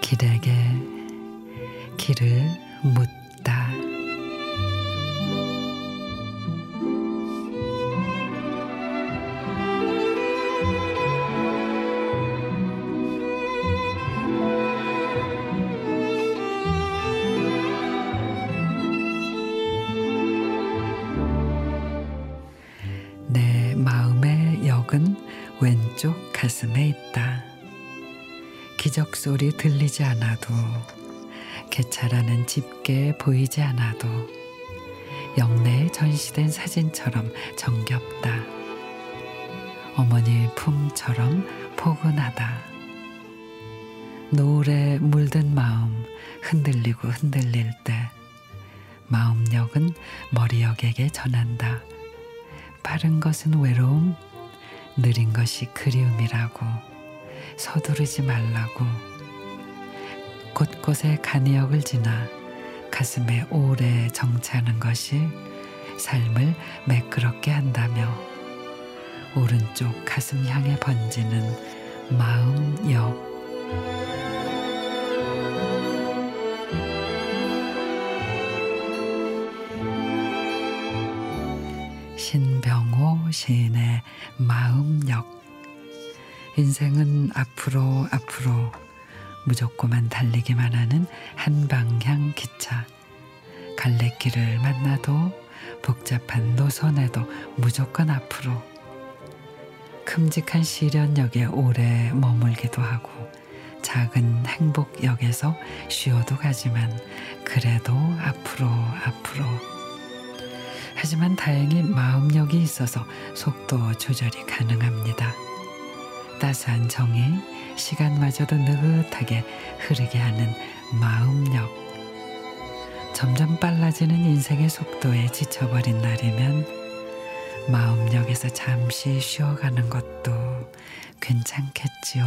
길에게 길을 묻다. 내 마음의 역은 왼쪽 가슴에 있다. 기적소리 들리지 않아도, 개찰하는 집게 보이지 않아도 영내에 전시된 사진처럼 정겹다. 어머니의 품처럼 포근하다. 노을에 물든 마음 흔들리고 흔들릴 때 마음역은 머리역에게 전한다. 빠른 것은 외로움, 느린 것이 그리움이라고. 서두르지 말라고. 곳곳에 간이역을 지나 가슴에 오래 정차하는 것이 삶을 매끄럽게 한다며 오른쪽 가슴 향해 번지는 마음역. 신병호 시인의 마음역. 인생은 앞으로 무조건만 달리기만 하는 한방향 기차. 갈래길을 만나도 복잡한 노선에도 무조건 앞으로. 큼직한 시련역에 오래 머물기도 하고 작은 행복역에서 쉬어도 가지만 그래도 앞으로. 하지만 다행히 마음역이 있어서 속도 조절이 가능합니다. 따스한 정이 시간마저도 느긋하게 흐르게 하는 마음역. 점점 빨라지는 인생의 속도에 지쳐버린 날이면 마음역에서 잠시 쉬어가는 것도 괜찮겠지요.